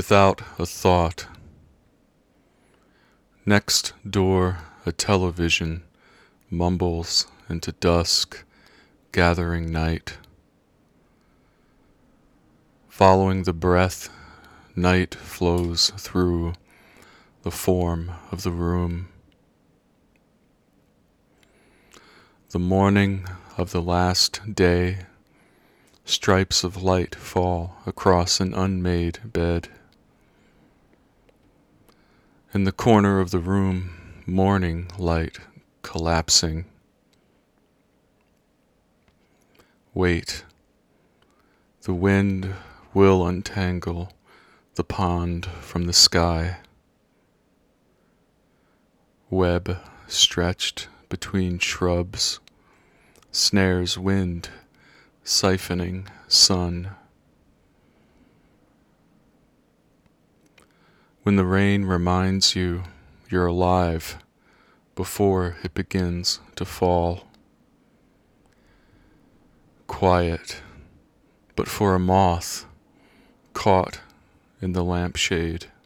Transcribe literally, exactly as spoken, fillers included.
without a thought. Next door, a television mumbles into dusk, gathering night. Following the breath, night flows through the form of the room. The morning of the last day, stripes of light fall across an unmade bed. In the corner of the room, morning light collapsing. Wait. The wind will untangle the pond from the sky. Web stretched between shrubs, snares wind, siphoning sun. When the rain reminds you you're alive before it begins to fall. Quiet, but for a moth caught in the lampshade.